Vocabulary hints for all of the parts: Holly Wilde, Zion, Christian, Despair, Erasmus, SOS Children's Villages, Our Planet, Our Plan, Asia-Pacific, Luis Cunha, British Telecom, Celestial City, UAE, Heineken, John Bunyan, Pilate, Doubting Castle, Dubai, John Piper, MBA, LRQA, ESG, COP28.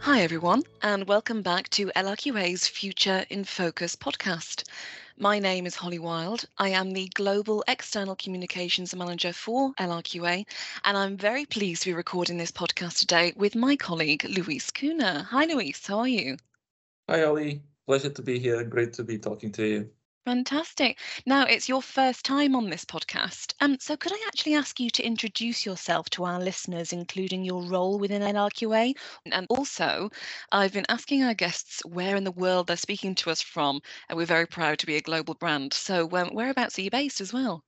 Hi everyone, and welcome back to LRQA's Future in Focus podcast. My name is Holly Wilde. I am the Global External Communications Manager for LRQA, and I'm very pleased to be recording this podcast today with my colleague, Luis Cunha. Hi Luis, how are you? Hi Holly, pleasure to be here. Great to be talking to you. Fantastic. Now, it's your first time on this podcast, so could I actually ask you to introduce yourself to our listeners, including your role within LRQA? And also, I've been asking our guests where in the world they're speaking to us from, and we're very proud to be a global brand. So whereabouts are you based as well?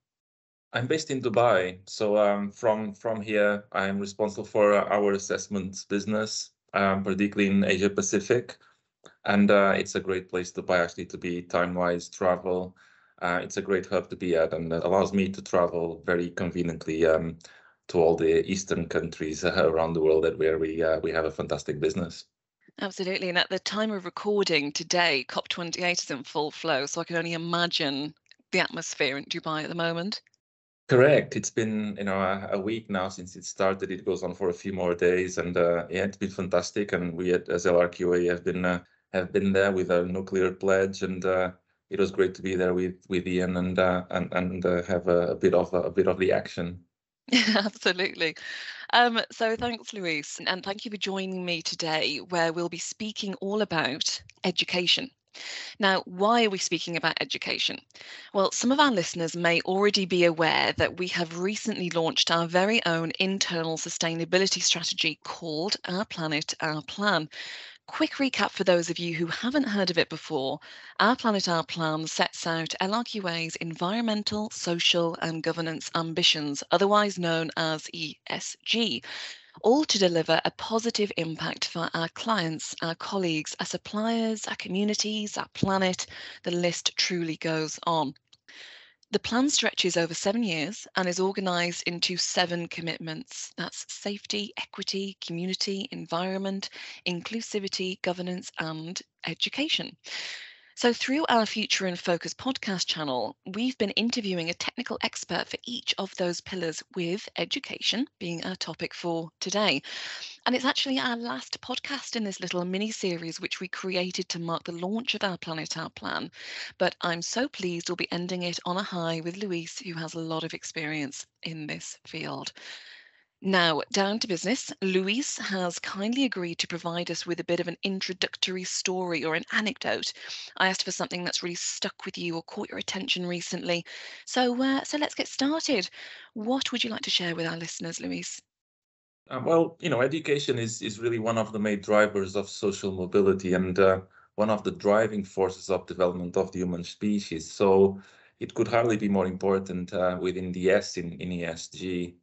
I'm based in Dubai. So from here, I'm responsible for our assessments business, particularly in Asia-Pacific. And it's a great place, Dubai, actually, to be time-wise, travel. It's a great hub to be at, and it allows me to travel very conveniently to all the eastern countries around the world where we have a fantastic business. Absolutely. And at the time of recording today, COP28 is in full flow, so I can only imagine the atmosphere in Dubai at the moment. Correct. It's been, a week now since it started. It goes on for a few more days, and it's been fantastic. And we as LRQA have been there with our nuclear pledge, and it was great to be there with Ian and have a bit of the action. Absolutely. So thanks, Luis, and thank you for joining me today, where we'll be speaking all about education. Now, why are we speaking about education? Well, some of our listeners may already be aware that we have recently launched our very own internal sustainability strategy called Our Planet, Our Plan. Quick recap for those of you who haven't heard of it before. Our Planet, Our Plan sets out LRQA's environmental, social and governance ambitions, otherwise known as ESG, all to deliver a positive impact for our clients, our colleagues, our suppliers, our communities, our planet. The list truly goes on. The plan stretches over 7 years and is organised into 7 commitments. That's safety, equity, community, environment, inclusivity, governance and education. So through our Future in Focus podcast channel, we've been interviewing a technical expert for each of those pillars, with education being our topic for today. And it's actually our last podcast in this little mini-series, which we created to mark the launch of Our Planet, Our Plan. But I'm so pleased we'll be ending it on a high with Luis, who has a lot of experience in this field. Now, down to business, Luis has kindly agreed to provide us with a bit of an introductory story or an anecdote. I asked for something that's really stuck with you or caught your attention recently. So let's get started. What would you like to share with our listeners, Luis? Education is really one of the main drivers of social mobility and one of the driving forces of development of the human species. So it could hardly be more important within the S in ESG.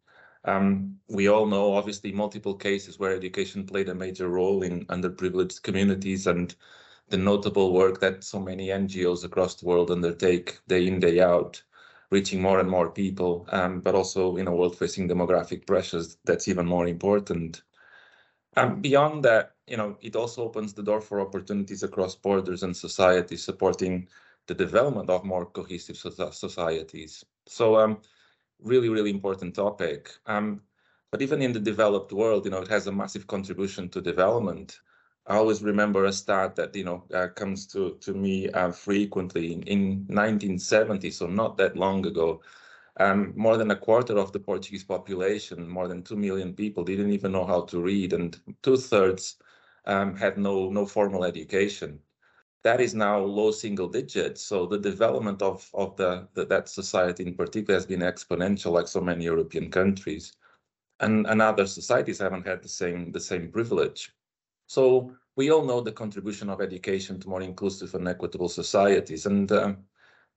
We all know, obviously, multiple cases where education played a major role in underprivileged communities, and the notable work that so many NGOs across the world undertake day in, day out, reaching more and more people, but also in a world facing demographic pressures, that's even more important. Beyond that, it also opens the door for opportunities across borders and societies, supporting the development of more cohesive societies. So, really, really important topic. But even in the developed world, it has a massive contribution to development. I always remember a stat that, comes to me frequently. In 1970, so not that long ago, more than a quarter of the Portuguese population, more than 2 million people, didn't even know how to read, and 2/3 had no formal education. That is now low single digits. So the development of that society in particular has been exponential, like so many European countries, and other societies haven't had the same privilege. So we all know the contribution of education to more inclusive and equitable societies, and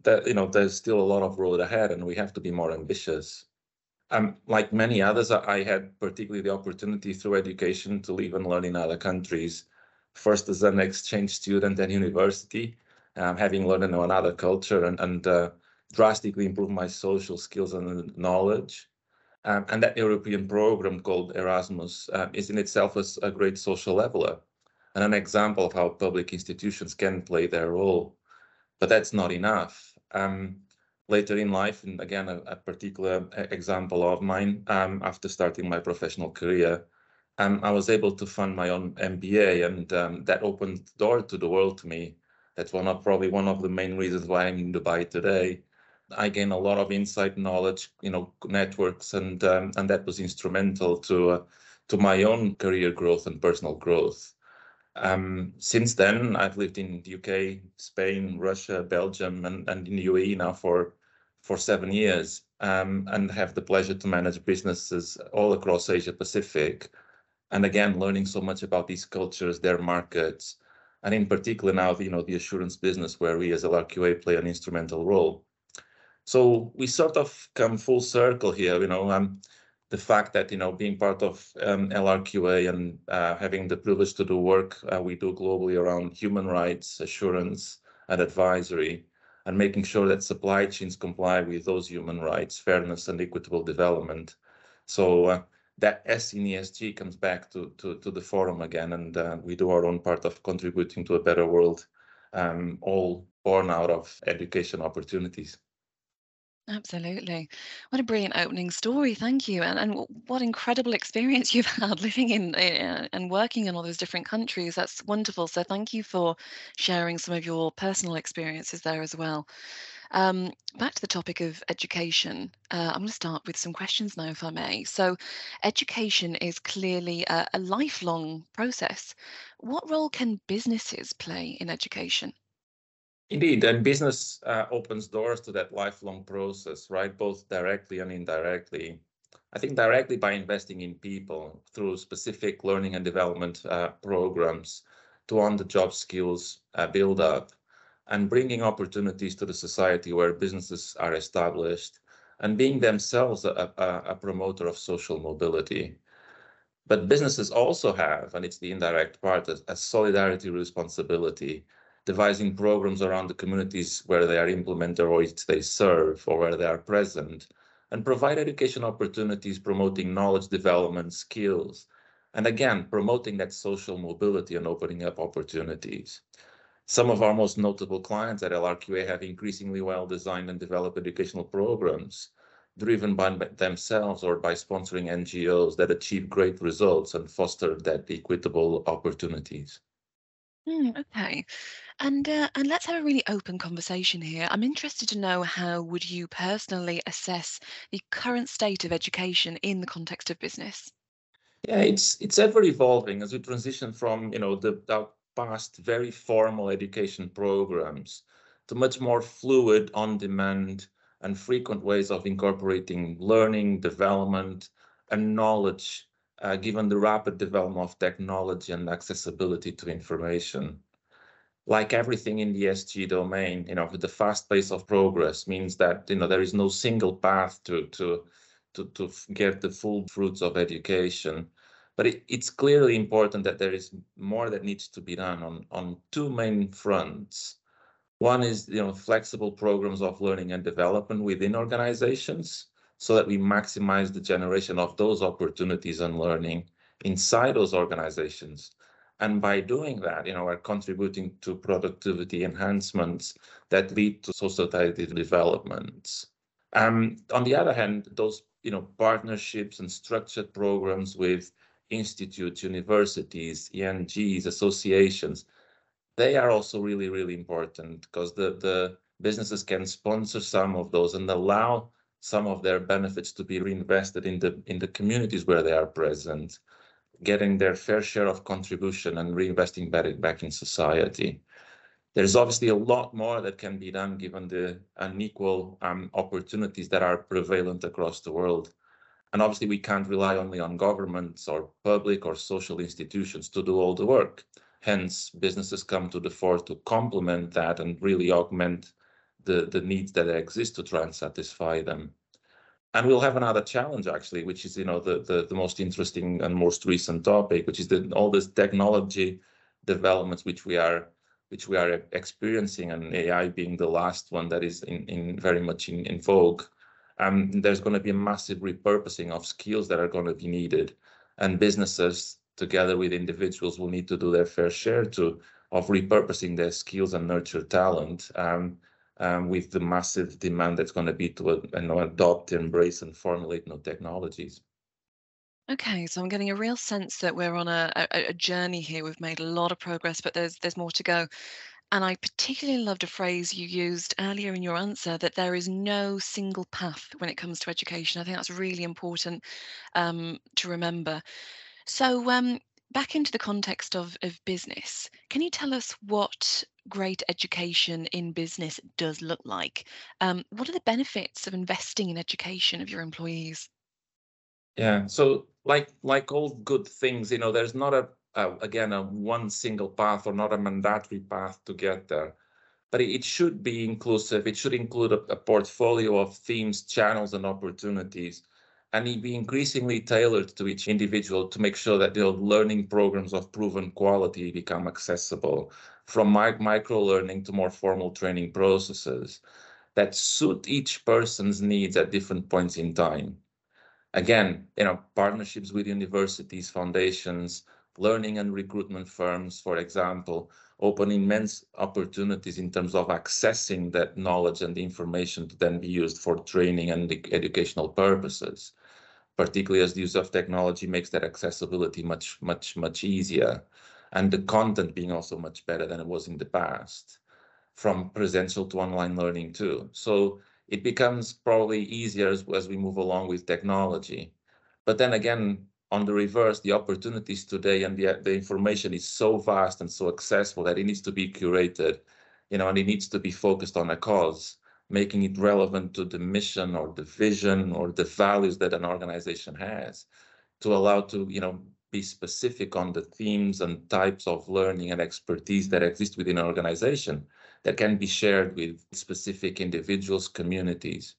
there's still a lot of road ahead, and we have to be more ambitious. Like many others, I had particularly the opportunity through education to live and learn in other countries. First as an exchange student at university, having learned another culture and drastically improved my social skills and knowledge. And that European program called Erasmus is in itself a great social leveler and an example of how public institutions can play their role. But that's not enough. Later in life, and again, a particular example of mine, after starting my professional career, I was able to fund my own MBA, and that opened the door to the world to me. That's probably one of the main reasons why I'm in Dubai today. I gained a lot of insight, knowledge, networks, and that was instrumental to my own career growth and personal growth. Since then, I've lived in the UK, Spain, Russia, Belgium, and in the UAE now for 7 years, and have the pleasure to manage businesses all across Asia-Pacific. And again, learning so much about these cultures, their markets, and in particular now, the assurance business where we as LRQA play an instrumental role. So we sort of come full circle here, the fact that, being part of LRQA and having the privilege to do work we do globally around human rights, assurance and advisory, and making sure that supply chains comply with those human rights, fairness and equitable development. So that S in ESG comes back to the forum again, and we do our own part of contributing to a better world, all born out of education opportunities. Absolutely. What a brilliant opening story. Thank you. And what incredible experience you've had living in and working in all those different countries. That's wonderful. So thank you for sharing some of your personal experiences there as well. Back to the topic of education. I'm going to start with some questions now, if I may. So education is clearly a lifelong process. What role can businesses play in education? Indeed, and business opens doors to that lifelong process, right? Both directly and indirectly. I think directly by investing in people through specific learning and development programs to on-the-job skills build up, and bringing opportunities to the society where businesses are established and being themselves a promoter of social mobility. But businesses also have, and it's the indirect part, a solidarity responsibility, devising programs around the communities where they are implemented or which they serve or where they are present, and provide education opportunities promoting knowledge development, skills, and again, promoting that social mobility and opening up opportunities. Some of our most notable clients at LRQA have increasingly well-designed and developed educational programs driven by themselves or by sponsoring NGOs that achieve great results and foster that equitable opportunities. Okay. And let's have a really open conversation here. I'm interested to know, how would you personally assess the current state of education in the context of business? Yeah, it's ever evolving as we transition from, our past very formal education programs to much more fluid, on-demand and frequent ways of incorporating learning, development and knowledge, given the rapid development of technology and accessibility to information. Like everything in the ESG domain, the fast pace of progress means that, there is no single path to get the full fruits of education. But it's clearly important that there is more that needs to be done on two main fronts. One is, flexible programs of learning and development within organizations, so that we maximize the generation of those opportunities and learning inside those organizations. And by doing that, we're contributing to productivity enhancements that lead to society developments. On the other hand, those, partnerships and structured programs with institutes, universities, ENGs, associations, they are also really, really important, because the businesses can sponsor some of those and allow some of their benefits to be reinvested in the communities where they are present, getting their fair share of contribution and reinvesting back in society. There's obviously a lot more that can be done given the unequal opportunities that are prevalent across the world. And obviously we can't rely only on governments or public or social institutions to do all the work. Hence, businesses come to the fore to complement that and really augment the needs that exist to try and satisfy them. And we'll have another challenge, actually, which is, the most interesting and most recent topic, which is all this technology developments which we are experiencing, and AI being the last one that is very much in vogue. There's going to be a massive repurposing of skills that are going to be needed, and businesses together with individuals will need to do their fair share of repurposing their skills and nurture talent, with the massive demand that's going to be to adopt, embrace and formulate new technologies. Okay, so I'm getting a real sense that we're on a journey here. We've made a lot of progress, but there's more to go. And I particularly loved a phrase you used earlier in your answer, that there is no single path when it comes to education. I think that's really important to remember. So back into the context of business, can you tell us what great education in business does look like? What are the benefits of investing in education of your employees? Yeah, so like all good things, you know, there's not a one single path or not a mandatory path to get there, but it should be inclusive. It should include a portfolio of themes, channels, and opportunities, and it be increasingly tailored to each individual to make sure that their learning programs of proven quality become accessible, from micro learning to more formal training processes that suit each person's needs at different points in time. Again, you know, partnerships with universities, foundations, learning and recruitment firms, for example, open immense opportunities in terms of accessing that knowledge and information to then be used for training and educational purposes, particularly as the use of technology makes that accessibility much easier, and the content being also much better than it was in the past, from presential to online learning too. So it becomes probably easier as we move along with technology. But then again, on the reverse, the opportunities today and the information is so vast and so accessible that it needs to be curated, you know, and it needs to be focused on a cause, making it relevant to the mission or the vision or the values that an organization has, to allow to, you know, be specific on the themes and types of learning and expertise that exist within an organization that can be shared with specific individuals, communities.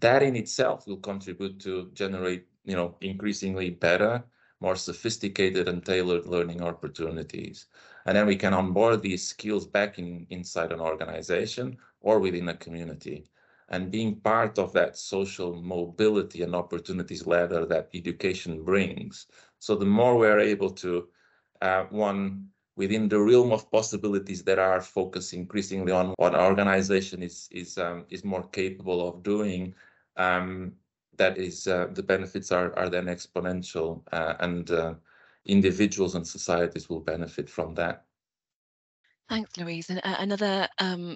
That in itself will contribute to generate, you know, increasingly better, more sophisticated and tailored learning opportunities. And then we can onboard these skills back inside an organization or within a community. And being part of that social mobility and opportunities ladder that education brings. So the more we're able to, one, within the realm of possibilities that are focused increasingly on what our organization is more capable of doing, that is, the benefits are then exponential, and individuals and societies will benefit from that. Thanks, Louise. And another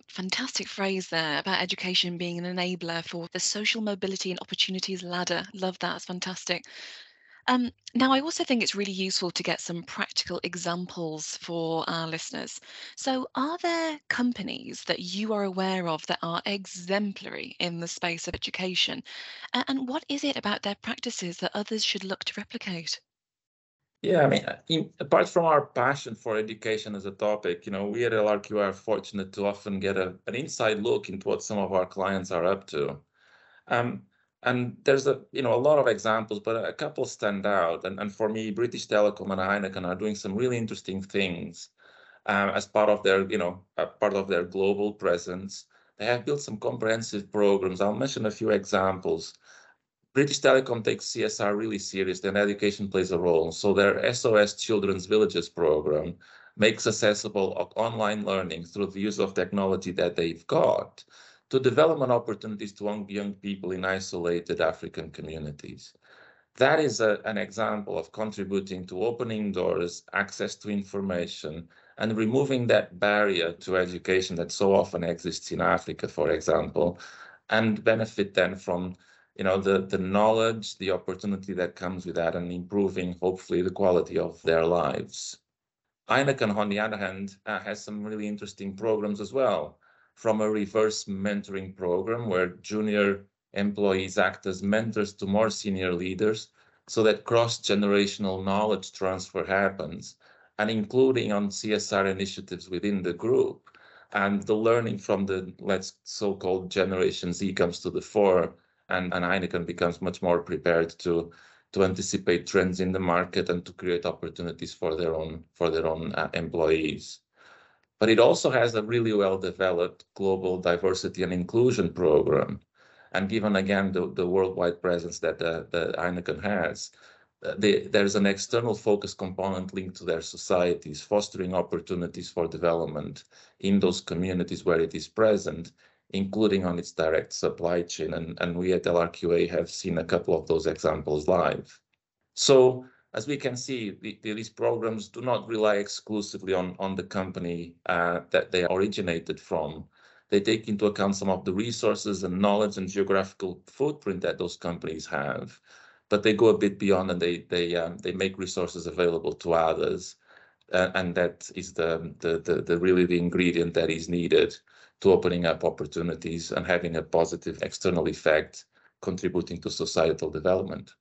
fantastic phrase there about education being an enabler for the social mobility and opportunities ladder. Love that. It's fantastic. Now, I also think it's really useful to get some practical examples for our listeners. So are there companies that you are aware of that are exemplary in the space of education? And what is it about their practices that others should look to replicate? Yeah, I mean, apart from our passion for education as a topic, you know, we at LRQA are fortunate to often get an inside look into what some of our clients are up to. And there's a lot of examples, but a couple stand out. And for me, British Telecom and Heineken are doing some really interesting things as part of their, you know, part of their global presence. They have built some comprehensive programs. I'll mention a few examples. British Telecom takes CSR really seriously, and education plays a role. So their SOS Children's Villages program makes accessible online learning through the use of technology that they've got, to development opportunities to young people in isolated African communities. That is an example of contributing to opening doors, access to information, and removing that barrier to education that so often exists in Africa, for example, and benefit then from, you know, the knowledge, the opportunity that comes with that, and improving, hopefully, the quality of their lives. Heineken, on the other hand, has some really interesting programs as well, from a reverse mentoring program where junior employees act as mentors to more senior leaders so that cross-generational knowledge transfer happens, and including on CSR initiatives within the group. And the learning from the so-called Generation Z comes to the fore, and Heineken becomes much more prepared to anticipate trends in the market and to create opportunities for their own employees. But it also has a really well-developed global diversity and inclusion program. And given, again, the worldwide presence that the Heineken has, there's an external focus component linked to their societies, fostering opportunities for development in those communities where it is present, including on its direct supply chain. And we at LRQA have seen a couple of those examples live. So as we can see, these programs do not rely exclusively on the company that they originated from. They take into account some of the resources and knowledge and geographical footprint that those companies have, but they go a bit beyond and they make resources available to others, and that is really the ingredient that is needed to opening up opportunities and having a positive external effect, contributing to societal development.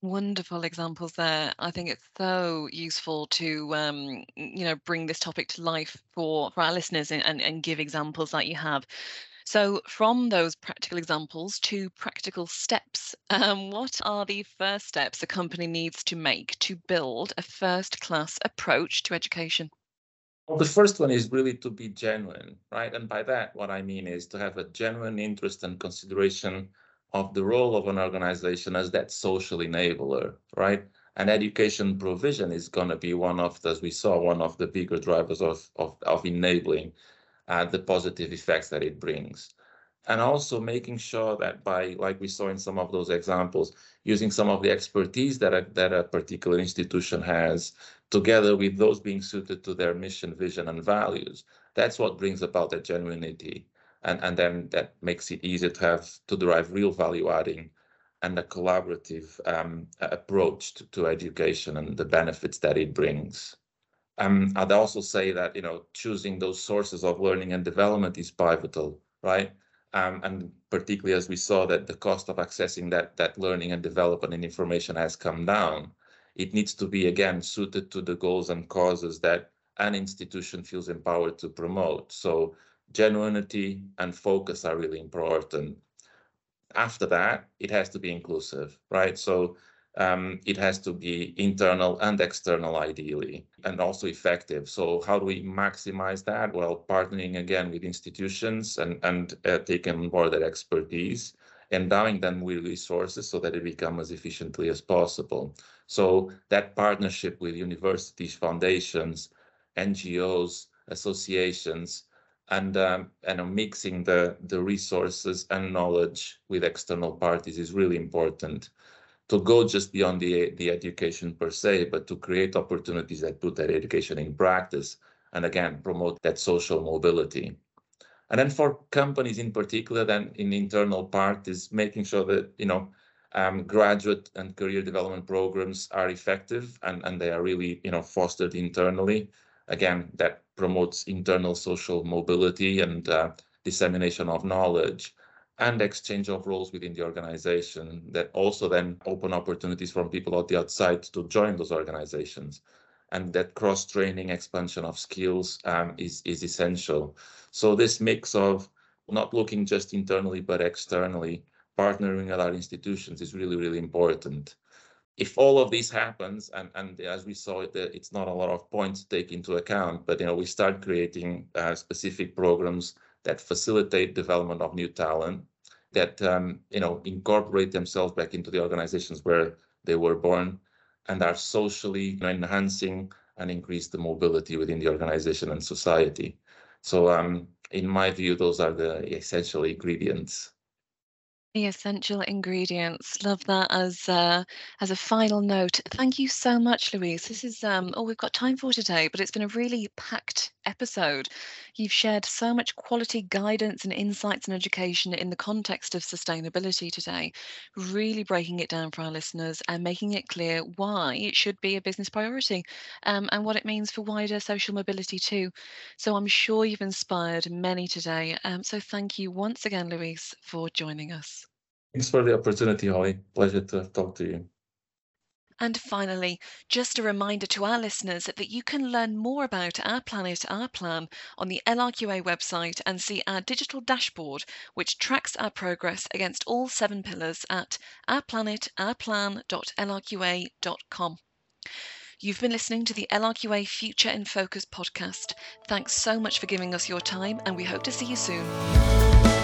Wonderful examples there. I think it's so useful to bring this topic to life for our listeners and give examples that you have. So from those practical examples to practical steps, what are the first steps a company needs to make to build a first-class approach to education? Well, the first one is really to be genuine, right? And by that, what I mean is to have a genuine interest and consideration of the role of an organization as that social enabler, right? And education provision is going to be one of, as we saw, one of the bigger drivers of enabling the positive effects that it brings. And also making sure that by, like we saw in some of those examples, using some of the expertise that a particular institution has, together with those being suited to their mission, vision, and values, that's what brings about that genuinity. And then that makes it easier to derive real value adding and a collaborative approach to education and the benefits that it brings. I'd also say that, choosing those sources of learning and development is pivotal, right? And particularly as we saw that the cost of accessing that learning and development and information has come down, it needs to be, again, suited to the goals and causes that an institution feels empowered to promote. So genuinity and focus are really important. After that, it has to be inclusive, right? So it has to be internal and external, ideally, and also effective. So how do we maximize that? Well, partnering again with institutions and taking on board their expertise, endowing them with resources so that it becomes as efficiently as possible. So that partnership with universities, foundations, NGOs, associations, and mixing the resources and knowledge with external parties is really important, to go just beyond the education per se, but to create opportunities that put that education in practice and, again, promote that social mobility. And then for companies in particular, then in internal part is making sure that, graduate and career development programs are effective and they are really, fostered internally. Again, that promotes internal social mobility and dissemination of knowledge and exchange of roles within the organization that also then open opportunities for people out the outside to join those organizations. And that cross-training expansion of skills is essential. So this mix of not looking just internally, but externally, partnering with our institutions is really, really important. If all of this happens, and as we saw, it's not a lot of points to take into account, but we start creating specific programs that facilitate development of new talent, that incorporate themselves back into the organizations where they were born, and are socially enhancing and increase the mobility within the organization and society. So, in my view, those are the essential ingredients. The essential ingredients. Love that as a final note. Thank you so much, Luis. This is all we've got time for today, but it's been a really packed episode. You've shared so much quality guidance and insights in education in the context of sustainability today, really breaking it down for our listeners and making it clear why it should be a business priority and what it means for wider social mobility too. So I'm sure you've inspired many today. So thank you once again, Luis, for joining us. Thanks for the opportunity, Holly. Pleasure to talk to you. And finally, just a reminder to our listeners that you can learn more about Our Planet, Our Plan on the LRQA website and see our digital dashboard, which tracks our progress against all 7 pillars at ourplanetourplan.lrqa.com. You've been listening to the LRQA Future in Focus podcast. Thanks so much for giving us your time, and we hope to see you soon.